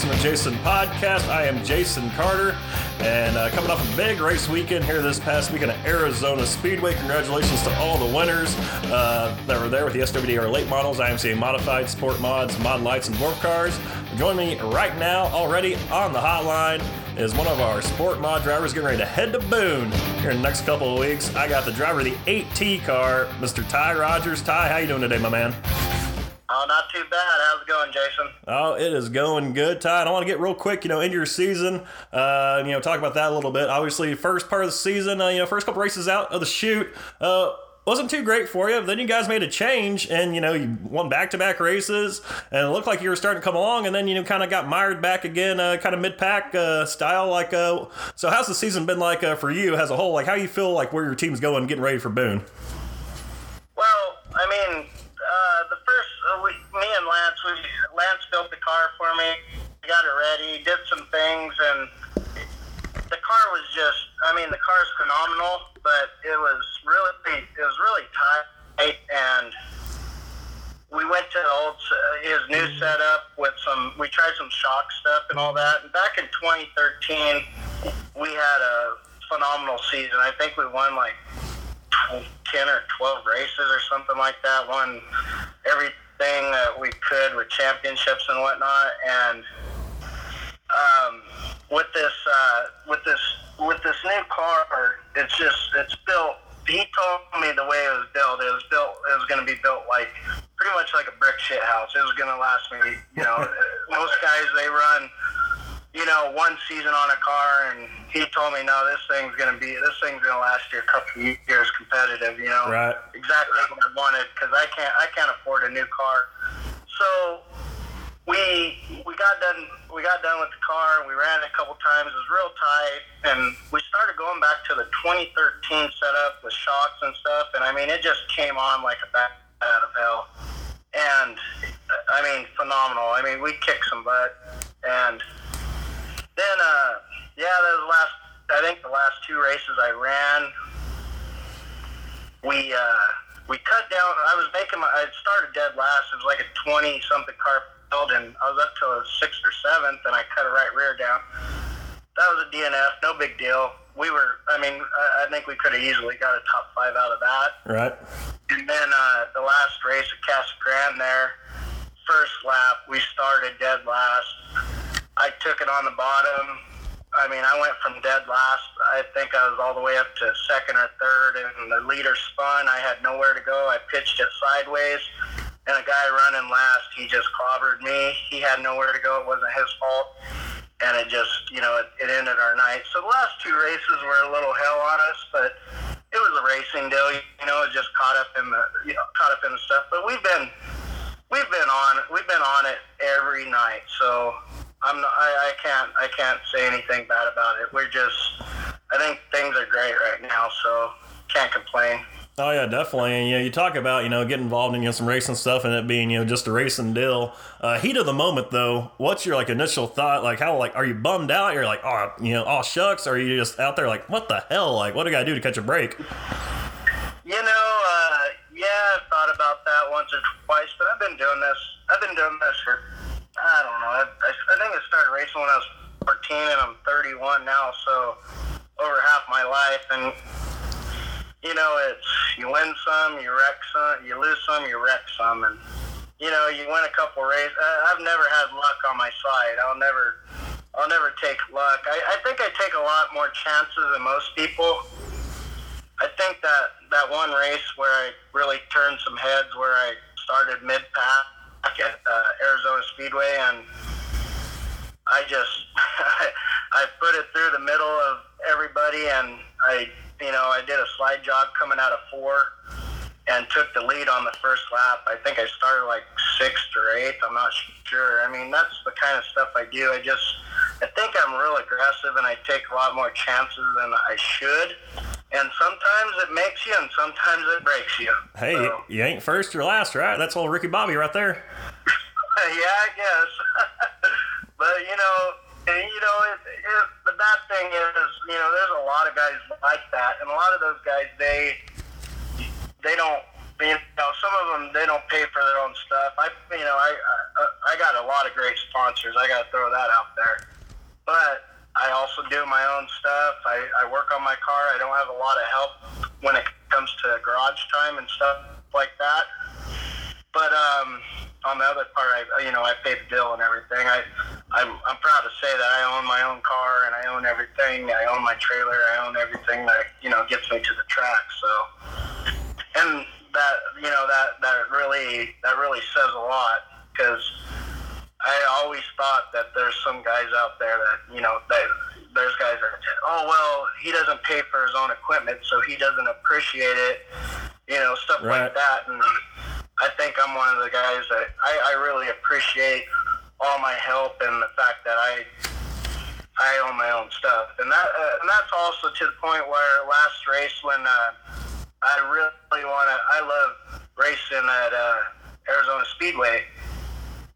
Jason and Jason podcast. I am Jason Carter, and coming off a big race weekend here this past weekend at Arizona Speedway. Congratulations to all the winners that were there with the SWDR late models, IMCA modified, sport mods, mod lights, and dwarf cars. Join me right now, already on the hotline, is one of our sport mod drivers getting ready to head to Boone here in the next couple of weeks. I got the driver of the 8T car, Mr. Ty Rogers. Ty, how you doing today, my man? Oh, not too bad. How's it going, Jason? Oh, it is going good, Ty. And I want to get real quick, into your season, talk about that a little bit. Obviously, first part of the season, first couple races out of the chute, wasn't too great for you. Then you guys made a change, and, you won back-to-back races, and it looked like you were starting to come along, and then, kind of got mired back again, kind of mid-pack style. So how's the season been like for you as a whole? Like, how you feel like where your team's going, getting ready for Boone? Well, I mean, me and Lance built the car for me, got it ready, did some things, and the car was just, the car's phenomenal, but it was really tight, and we went to his new setup with we tried some shock stuff and all that, and back in 2013, we had a phenomenal season. I think we won like 10 or 12 races or something like that, won every thing that we could with championships and whatnot, and with this new car, it's built. He told me the way it was built. It was going to be built like pretty much like a brick shit house. It was going to last me. Most guys, they run one season on a car, and he told me, no, this thing's gonna last you a couple of years competitive, right. Exactly what I wanted, because I can't afford a new car. So we got done with the car. We ran it a couple times. It was real tight, and we started going back to the 2013 setup with shocks and stuff, and it just came on like a bat out of hell, and phenomenal. We kicked some butt, and then, the last two races I ran, we cut down. I started dead last. It was like a 20-something car field, and I was up to a 6th or 7th, and I cut a right rear down. That was a DNF, no big deal. I think we could have easily got a top 5 out of that. Right. And then the last race at Casa Grande there, first lap, we started dead last. I took it on the bottom. I went from dead last. I think I was all the way up to second or third, and the leader spun. I had nowhere to go. I pitched it sideways, and a guy running last, he just clobbered me. He had nowhere to go. It wasn't his fault, and it just, it ended our night. So the last two races were a little hell on us, but it was a racing deal. It just caught up in the stuff. But we've been on it every night. So. I can't say anything bad about it. I think things are great right now, so can't complain. Oh yeah, definitely. And you talk about getting involved in some racing stuff and it being just a racing deal. Heat of the moment though, what's your initial thought? Are you bummed out? You're like, oh, oh shucks. Or are you just out there like, what the hell? Like, what do I gotta do to catch a break? I've thought about that once or twice, but I've been doing this for. I don't know. I think I started racing when I was 14, and I'm 31 now, so over half my life. And, it's you win some, you wreck some, you lose some, you wreck some. And, you win a couple races. I've never had luck on my side. I'll never take luck. I think I take a lot more chances than most people. I think that one race where I really turned some heads, where I started mid-pack, at Arizona Speedway, and I just I put it through the middle of everybody, and I did a slide job coming out of 4 and took the lead on the first lap. I think I started like 6th or 8th, I'm not sure. That's the kind of stuff I do. I think I'm real aggressive, and I take a lot more chances than I should. And sometimes it makes you, and sometimes it breaks you. Hey, so. You ain't first or last, right? That's old Ricky Bobby right there. Yeah, I guess. But, the bad thing is, there's a lot of guys like that. And a lot of those guys, they don't you know, some of them, they don't pay for their own stuff. I got a lot of great sponsors. I got to throw that out there. But I also do my own stuff. I work on my car. I don't have a lot of help when it comes to garage time and stuff like that. But on the other part, I pay the bill and everything. I'm proud to say that I own my own car and I own everything. I own my trailer. I own everything that, you know, gets me to the track. So, and that, you know, that really says a lot, because I always thought that there's some guys out there that, you know, there's guys that say, oh, well, he doesn't pay for his own equipment, so he doesn't appreciate it, you know, stuff right. like that. And I think I'm one of the guys that I really appreciate all my help and the fact that I own my own stuff. And that's also to the point where last race when I love racing at Arizona Speedway.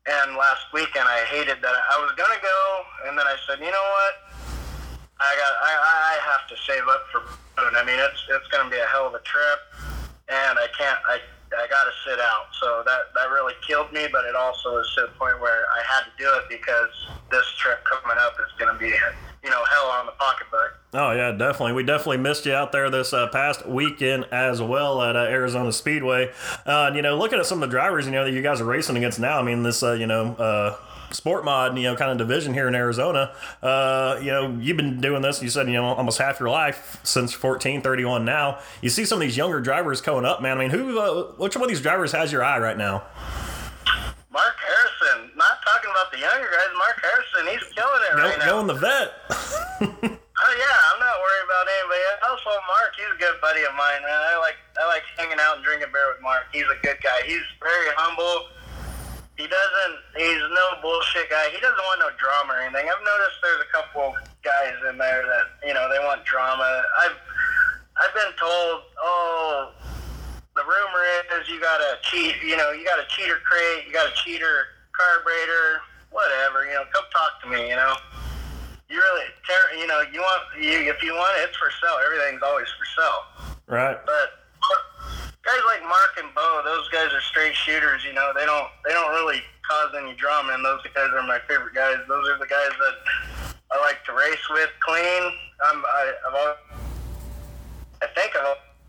And last weekend, I hated that I was gonna go, and then I said, you know what? I have to save up for Boone. I mean, it's gonna be a hell of a trip, and I gotta sit out. So that really killed me, but it also is to the point where I had to do it, because this trip coming up is gonna be, you know, hell on the pocketbook. Oh yeah, definitely. We definitely missed you out there this past weekend as well at Arizona Speedway. You know, looking at some of the drivers, you know, that you guys are racing against now. I mean, this sport mod, you know, kind of division here in Arizona. You know, you've been doing this, you said, you know, almost half your life, since 1431 now. You see some of these younger drivers coming up, man. I mean, which one of these drivers has your eye right now? Mark Harrison. Not talking about the younger guys. Mark Harrison, he's killing it right now. Go in the vet. Oh yeah, I'm not worried about anybody else. Well, Mark, he's a good buddy of mine, man. I like hanging out and drinking beer with Mark. He's a good guy. He's very humble. He's no bullshit guy. He doesn't want no drama or anything. I've noticed there's a couple guys in there that, you know, they want drama. I've been told, oh, the rumor is you got a cheat, you know, you got a cheater crate, you got a cheater carburetor, whatever, you know, come talk to me, you know. You really, you know, if you want it, it's for sale. Everything's always for sale. Right. But guys like Mark and Bo, those guys are straight shooters, you know. They don't really cause any drama, and those guys are my favorite guys. Those are the guys that I like to race with clean. I've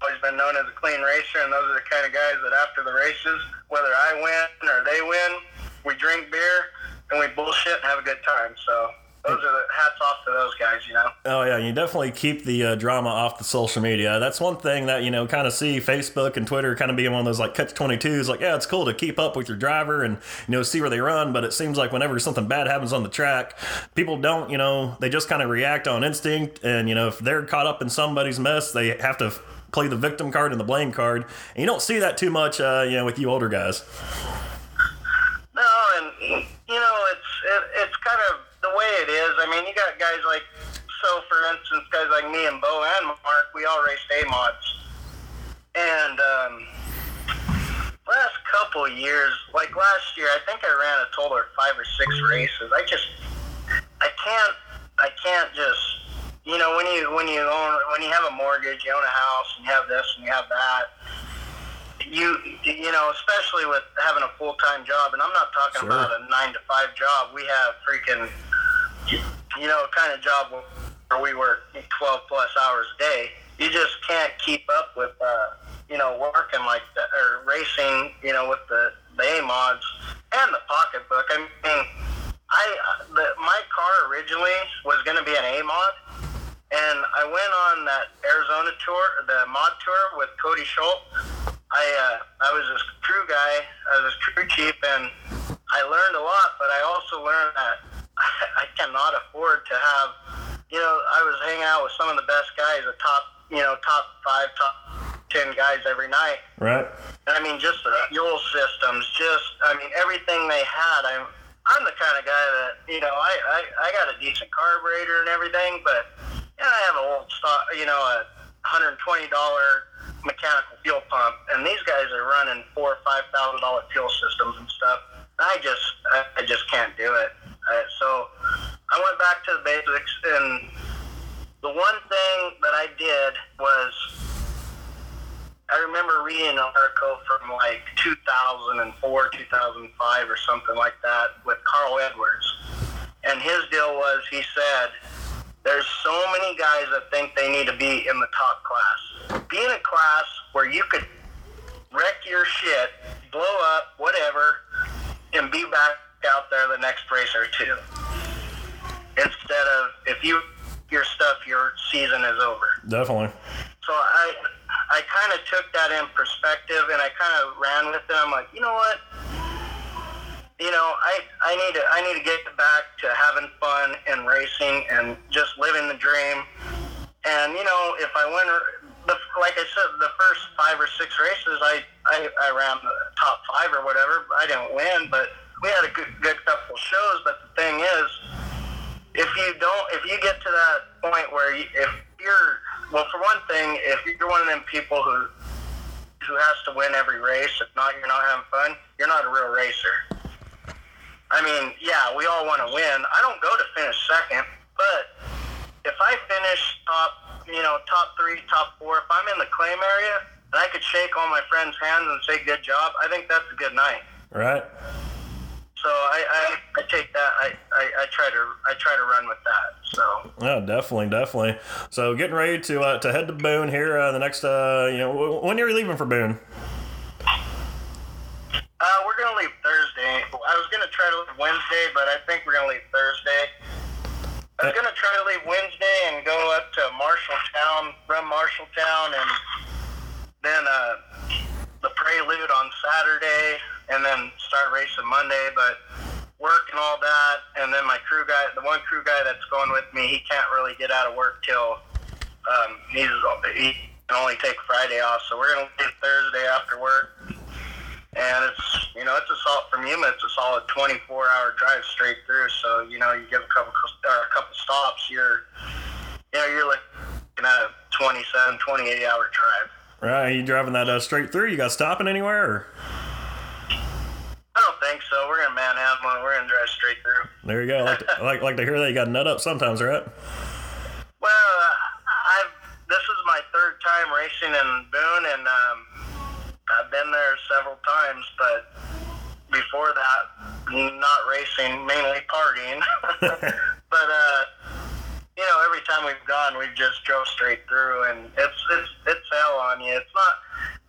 always been known as a clean racer, and those are the kind of guys that after the races, whether I win or they win, we drink beer and we bullshit and have a good time. So those are the hats off to those guys, you know. Oh yeah, you definitely keep the drama off the social media. That's one thing that, you know, kind of see Facebook and Twitter kind of being one of those like catch-22s. Like, yeah, it's cool to keep up with your driver and, you know, see where they run, but it seems like whenever something bad happens on the track, people don't, you know, they just kind of react on instinct, and, you know, if they're caught up in somebody's mess, they have to play the victim card and the blame card, and you don't see that too much, you know, with you older guys. No, and you know, it's kind of the way it is. I mean, you got guys like, so for instance, guys like me and Bo and Mark, we all raced A mods, and last couple years, like last year, I think I ran a total of 5 or 6 races. I can't just. You know, when you have a mortgage, you own a house, and you have this and you have that. You know, especially with having a full-time job, and I'm not talking sure. about a 9-to-5 job. We have freaking, you know, kind of job where we work 12 plus hours a day. You just can't keep up with, you know, working like that, or racing, you know, with the A mods and the pocketbook. I mean, my car originally was going to be an A mod. And I went on that Arizona tour, the mod tour with Cody Schultz. I was his crew guy, I was his crew chief, and I learned a lot, but I also learned that I cannot afford to have, you know, I was hanging out with some of the best guys, the top, you know, top 5, top 10 guys every night. Right. And I mean, just the fuel systems, everything they had. I'm the kind of guy that, you know, I got a decent carburetor and everything, but and I have an old stock, you know, a $120 mechanical fuel pump, and these guys are running $4,000 or $5,000 fuel systems and stuff. I just can't do it. So I went back to the basics, and the one thing that I did was I remember reading an article from like 2004, 2005 or something like that with Carl Edwards. And his deal was, he said, there's so many guys that think they need to be in the top class. Be in a class where you could wreck your shit, blow up, whatever, and be back out there the next race or two. Instead of, if you your stuff, your season is over. Definitely. So I kind of took that in perspective, and I kind of ran with it. I'm like, you know what? You know, I need to get back to having fun and racing and just living the dream. And you know, if I win, like I said, the first 5 or 6 races, I ran the top 5 or whatever. I didn't win, but we had a good couple shows. But the thing is, if you get to that point where for one thing, if you're one of them people who has to win every race, if not, you're not having fun, you're not a real racer. I mean, yeah, we all want to win. I don't go to finish second, but if I finish top 3, top 4, if I'm in the claim area and I could shake all my friends' hands and say good job, I think that's a good night. Right. So I take that. I try to run with that. So yeah, definitely. So getting ready to head to Boone here the next. When are you leaving for Boone? We're gonna leave Thursday. I was gonna try to leave Wednesday, but I think we're gonna leave Thursday. I was gonna try to leave Wednesday and go up to Marshalltown, from Marshalltown, and then the prelude on Saturday, and then start racing Monday, but work and all that, and then my crew guy, the one crew guy that's going with me, he can't really get out of work till he can only take Friday off, so we're going to leave Thursday after work, and it's a solid, from Yuma, it's a solid 24-hour drive straight through, so, you give a couple stops, you're looking at a 27, 28-hour drive. Right, are you driving that straight through? You got stopping anywhere, or? I don't think so. We're going to manhandle it. We're going to drive straight through. There you go. I like to hear that. You got nut up sometimes, right? Well, this is my third time racing in Boone, and I've been there several times, but before that, not racing, mainly partying. But, every time we've gone, we've just drove straight through, and it's hell on you. It's not...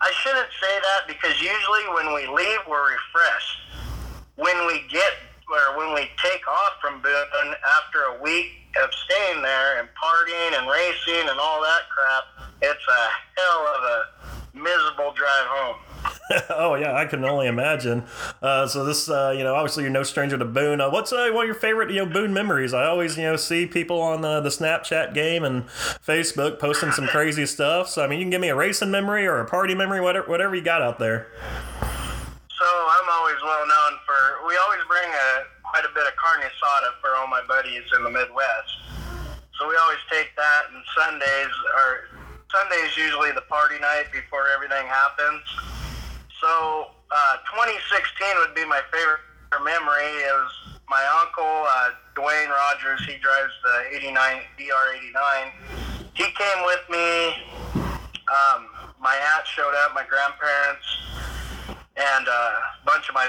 I shouldn't say that, because usually when we leave, we're refreshed. When we take off from Boone after a week of staying there and partying and racing and all that crap, it's a hell of a miserable drive home. Oh, yeah, I can only imagine. So this, obviously you're no stranger to Boone. What's one of your favorite, Boone memories? I always, see people on the Snapchat game and Facebook posting some crazy stuff. So, I mean, you can give me a racing memory or a party memory, whatever you got out there. So I'm always well known for, we always bring quite a bit of carne asada for all my buddies in the Midwest. So we always take that, and Sunday's usually the party night before everything happens. So 2016 would be my favorite memory. It was my uncle, Dwayne Rogers. He drives the DR89. He came with me. My aunt showed up, my grandparents, and a bunch of my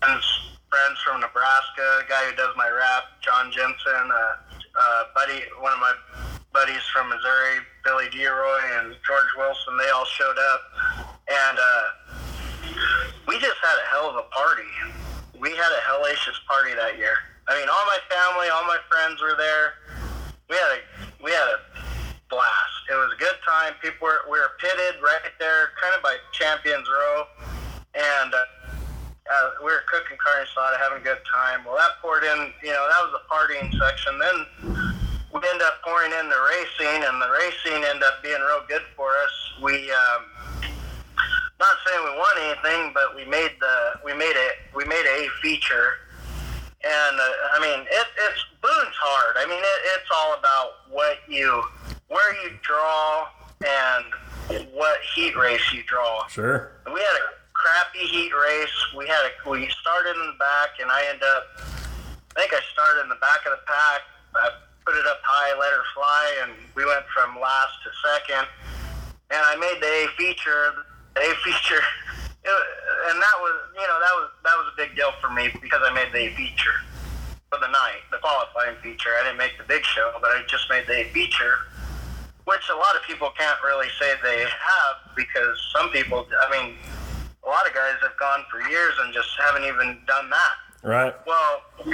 friends from Nebraska, a guy who does my rap, John Jensen, one of my buddies from Missouri, Billy DeRoy, and George Wilson. They all showed up, and we just had a hell of a party. We had a hellacious party that year. I mean, all my family, all my friends were there. We had a blast. It was a good time. We were pitted right there, kind of by Champions Row, and we were cooking carne asada, having a good time. Well, that poured in. That was the partying section. Then we ended up pouring in the racing, and the racing ended up being real good for us. We. Not saying we won anything, but we made a feature, and it's Boone's hard. I mean, it's all about where you draw and what heat race you draw. Sure. We had a crappy heat race. We started in the back, and I started in the back of the pack. I put it up high, let her fly, and we went from last to second, and I made the A feature. A feature. And that was a big deal for me because I made the A feature for the night, the qualifying feature. I didn't make the big show, but I just made the A feature, which a lot of people can't really say they have because some people, I mean, a lot of guys have gone for years and just haven't even done that. Right. Well, we're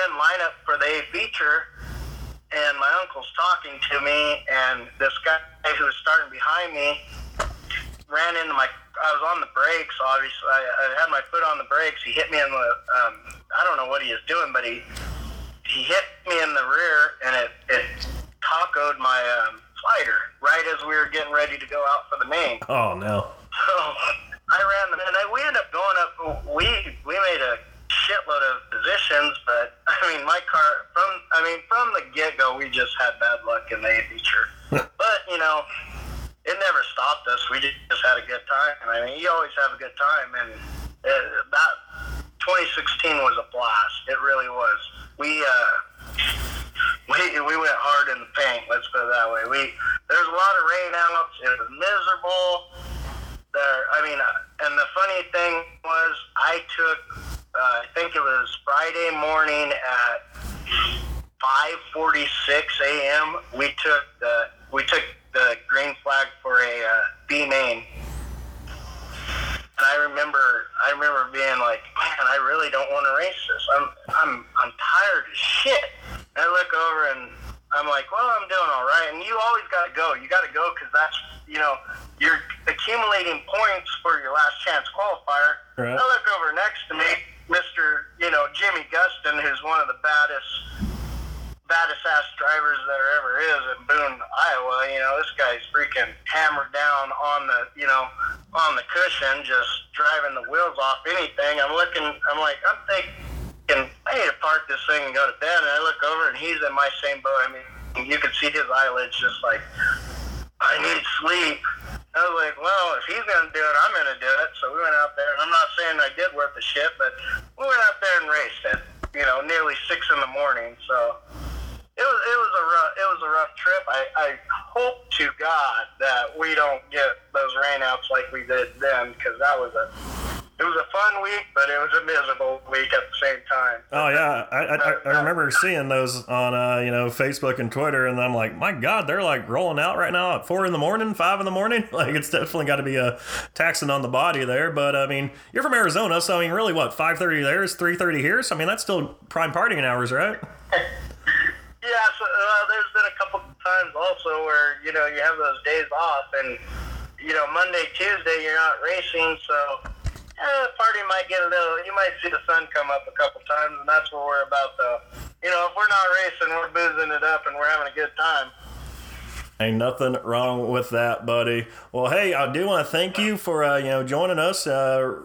in lineup for the A feature, and my uncle's talking to me, and this guy who was starting behind me ran into my, I was on the brakes, obviously. I had my foot on the brakes. He hit me in the, I don't know what he was doing, but he hit me in the rear, and it tacoed my slider right as we were getting ready to go out for the main. Oh, no. So I ran the main. We ended up going up. We made a shitload of positions, but, I mean, my car, from the get-go, we just had bad luck in the A feature. But, you know, it never stopped us. We just had a good time. I mean, you always have a good time, and that 2016 was a blast. It really was. We went hard in the paint. Let's put it that way. There's a lot of rain outs. It was miserable. And the funny thing was, I took I think it was Friday morning at 5:46 a.m. We took the green flag for a B main, and I remember being like, man, I really don't want to race this. I'm tired as shit. And I look over and I'm like, well, I'm doing all right. And you always gotta go. You gotta go because that's, you know, you're accumulating points for your last chance qualifier. Right. I look over next to me, Mr. Jimmy Gustin, who's one of the baddest ass drivers there ever is in Boone, Iowa. This guy's freaking hammered down on the on the cushion, just driving the wheels off anything. I'm thinking, I need to park this thing and go to bed. And I look over and he's in my same boat. I mean, you could see his eyelids just like, I need sleep. I was like, well, if he's going to do it, I'm going to do it. So we went out there, and I'm not saying I did worth a shit, but we went out there and raced it, nearly 6 in the morning. So It was a rough trip. I hope to God that we don't get those rainouts like we did then, because it was a fun week, but it was a miserable week at the same time. Oh yeah, I remember seeing those on Facebook and Twitter, and I'm like, my God, they're like rolling out right now at 4 in the morning, 5 in the morning. Like, it's definitely got to be a taxing on the body there. But I mean, you're from Arizona, so I mean, really, what, 5:30 there is 3:30 here. So I mean, that's still prime partying hours, right? Yeah, so there's been a couple times also where, you have those days off and, Monday, Tuesday, you're not racing, so the party might get you might see the sun come up a couple times, and that's what we're about, though. If we're not racing, we're boozing it up and we're having a good time. Ain't nothing wrong with that, buddy. Well, hey, I do want to thank you for, joining us and,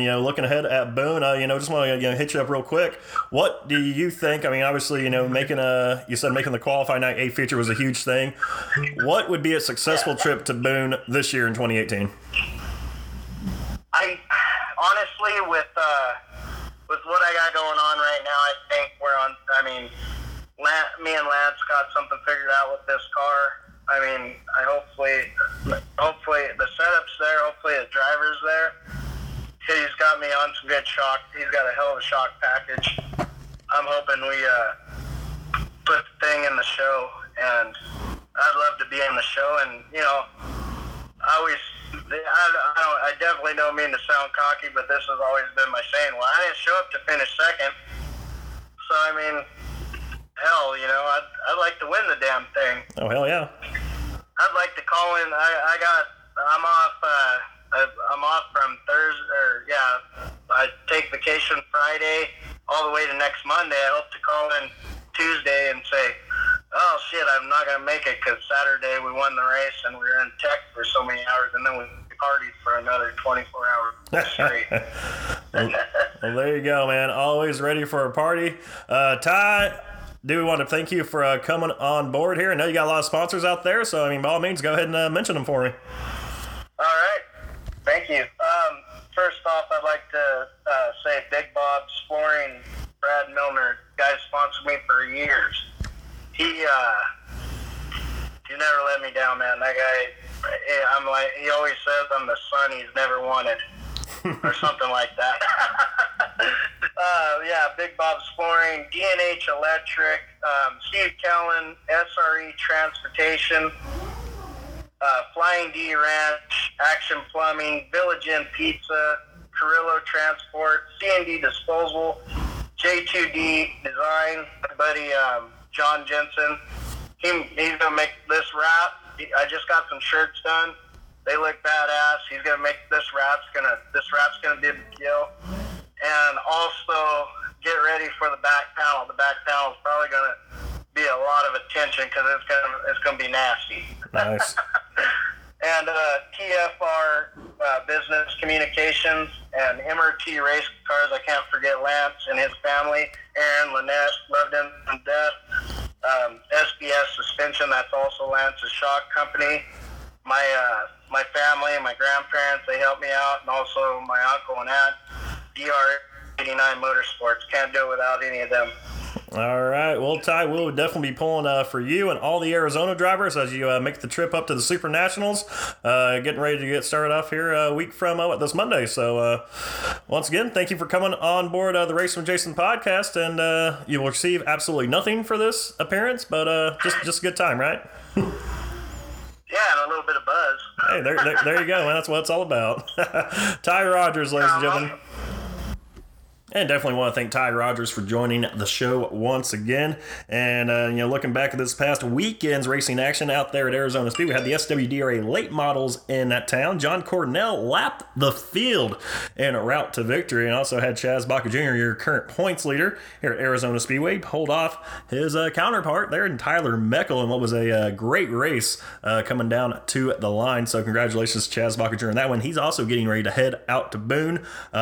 looking ahead at Boone. Just want to, hit you up real quick. What do you think? I mean, obviously, you said making the qualifying night A feature was a huge thing. What would be a successful trip to Boone this year in 2018? I honestly, with what I got going on right now, I think me and Lance got something figured out with this car. I mean, hopefully the setup's there. Hopefully the driver's there. He's got me on some good shock. He's got a hell of a shock package. I'm hoping we put the thing in the show, and I'd love to be in the show. And I definitely don't mean to sound cocky, but this has always been my saying. Well, I didn't show up to finish second, so I mean, hell, I'd like to win the damn thing. Oh, hell yeah. I'd like to call in. I'm off from Thursday, I take vacation Friday all the way to next Monday. I hope to call in Tuesday and say, oh, shit, I'm not going to make it because Saturday we won the race and we were in tech for so many hours, and then we partied for another 24 hours straight. Well, there you go, man. Always ready for a party. Ty, do we want to thank you for coming on board here? I know you got a lot of sponsors out there, so I mean, by all means, go ahead and mention them for me. All right, thank you. First off, I'd like to say Big Bob Flooring, Brad Milner, guy sponsored me for years. He you never let me down, man. That guy, I'm like, he always says I'm the son he's never wanted, or something like that. Yeah, Big Bob Flooring, D&H Electric, Steve Kellen, SRE Transportation, Flying D Ranch, Action Plumbing, Village Inn Pizza, Carrillo Transport, C&D Disposal, J2D Design, my buddy John Jensen. He's going to make this wrap. I just got some shirts done. They look badass. He's going to make this wrap. This wrap's going to be a big deal. And also, get ready for the back panel. The back panel is probably going to be a lot of attention because it's going to be nasty. Nice. And TFR Business Communications and MRT Race Cars. I can't forget Lance and his family. Aaron Lynette, loved him to death. SBS Suspension, that's also Lance's shock company. My family and my grandparents, they helped me out, and also my uncle and aunt. DR89 Motorsports. Can't do it without any of them. All right. Well, Ty, we'll definitely be pulling for you and all the Arizona drivers as you make the trip up to the Super Nationals. Getting ready to get started off here a week from this Monday. So, once again, thank you for coming on board the Race from Jason podcast. And you will receive absolutely nothing for this appearance, but just a good time, right? Yeah, and a little bit of buzz. Hey, there you go, man. That's what it's all about. Ty Rogers, ladies and gentlemen. And definitely want to thank Ty Rogers for joining the show once again. And, looking back at this past weekend's racing action out there at Arizona Speedway, we had the SWDRA late models in that town. John Cornell lapped the field in a route to victory, and also had Chaz Baca Jr., your current points leader here at Arizona Speedway, hold off his counterpart there in Tyler Meckel in what was a great race coming down to the line. So congratulations to Chaz Baca Jr. on that one. He's also getting ready to head out to Boone in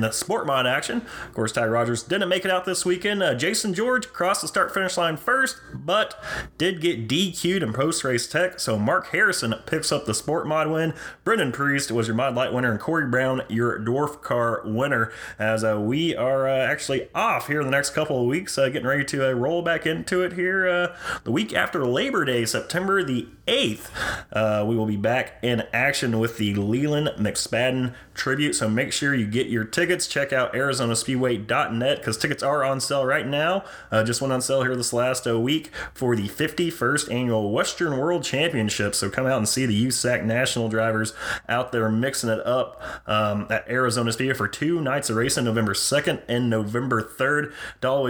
the Sportmont action. Of course, Ty Rogers didn't make it out this weekend. Jason George crossed the start-finish line first, but did get DQ'd in post-race tech. So Mark Harrison picks up the Sport Mod win. Brendan Priest was your Mod Light winner, and Corey Brown your Dwarf Car winner. As we are actually off here in the next couple of weeks, getting ready to roll back into it here the week after Labor Day, September the 8th. We will be back in action with the Leland McSpadden tribute. So make sure you get your tickets. Check out ArizonaSpeedway.net because tickets are on sale right now. Just went on sale here this last week for the 51st annual Western World Championship. So come out and see the USAC National drivers out there mixing it up at Arizona Speedway for two nights of racing, November 2nd and November 3rd.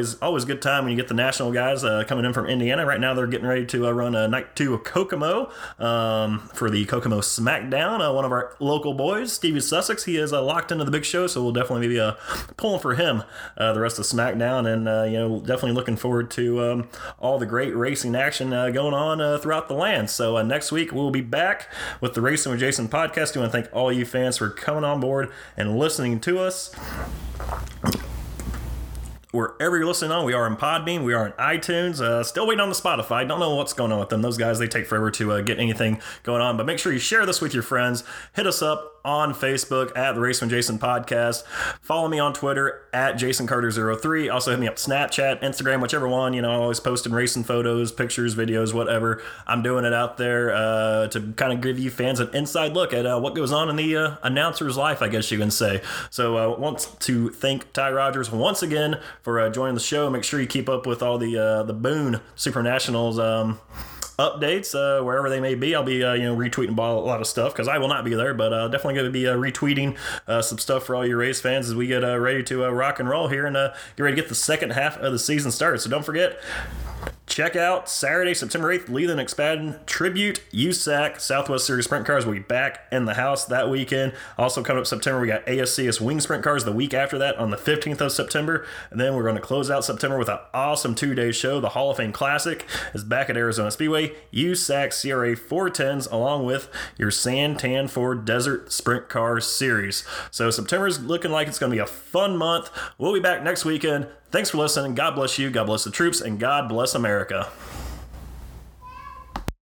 It's always a good time when you get the national guys coming in from Indiana. Right now they're getting ready to run night two of Kokomo for the Kokomo Smackdown. One of our local boys, Stevie Sussex, he is locked into the big show, so we'll definitely be pulling for him the rest of SmackDown, and definitely looking forward to all the great racing action going on throughout the land. So next week we'll be back with the Racing with Jason podcast. I want to thank all you fans for coming on board and listening to us. Wherever you're listening on, we are in Podbean, we are in iTunes, still waiting on the Spotify. Don't know what's going on with them. Those guys, they take forever to get anything going on, but make sure you share this with your friends. Hit us up on Facebook at the Raceman Jason podcast. Follow me on Twitter at JasonCarter03. Also hit me up Snapchat, Instagram, whichever one. I'm always posting racing photos, pictures, videos, whatever. I'm doing it out there to kind of give you fans an inside look at what goes on in the announcer's life, I guess you can say. So I want to thank Ty Rogers once again for joining the show. Make sure you keep up with all the Boone Super Nationals updates wherever they may be. I'll be retweeting a lot of stuff because I will not be there, but definitely going to be retweeting some stuff for all your race fans as we get ready to rock and roll here and get ready to get the second half of the season started. So don't forget, check out Saturday, September 8th, Leland McSpadden Tribute USAC Southwest Series Sprint Cars will be back in the house that weekend. Also coming up September, we got ASCS Wing Sprint Cars the week after that on the 15th of September. And then we're going to close out September with an awesome two-day show. The Hall of Fame Classic is back at Arizona Speedway. USAC CRA 410s along with your Santan Ford Desert Sprint Car Series. So September's looking like it's going to be a fun month. We'll be back next weekend. Thanks for listening. God bless you. God bless the troops. And God bless America.